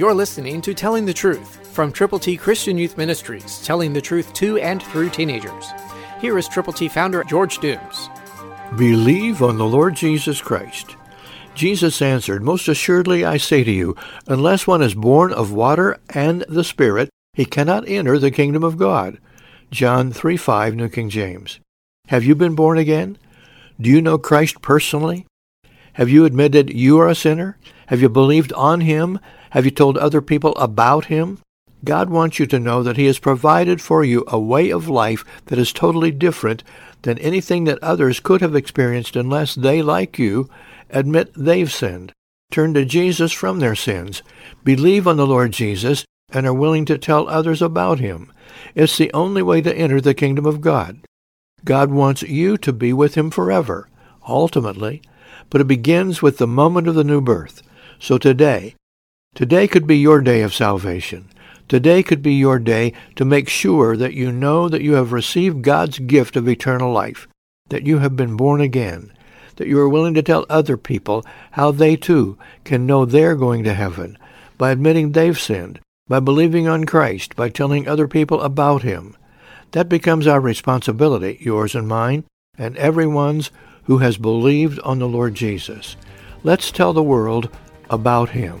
You're listening to Telling the Truth from Triple T Christian Youth Ministries, telling the truth to and through teenagers. Here is Triple T founder George Dooms. Believe on the Lord Jesus Christ. Jesus answered, "Most assuredly I say to you, unless one is born of water and the Spirit, he cannot enter the kingdom of God." John 3:5, New King James. Have you been born again? Do you know Christ personally? Have you admitted you are a sinner? Have you believed on Him? Have you told other people about Him? God wants you to know that He has provided for you a way of life that is totally different than anything that others could have experienced unless they, like you, admit they've sinned, turn to Jesus from their sins, believe on the Lord Jesus, and are willing to tell others about Him. It's the only way to enter the kingdom of God. God wants you to be with Him forever, ultimately, but it begins with the moment of the new birth. So today could be your day of salvation. Today could be your day to make sure that you know that you have received God's gift of eternal life, that you have been born again, that you are willing to tell other people how they too can know they're going to heaven by admitting they've sinned, by believing on Christ, by telling other people about Him. That becomes our responsibility, yours and mine, and everyone's who has believed on the Lord Jesus. Let's tell the world about Him.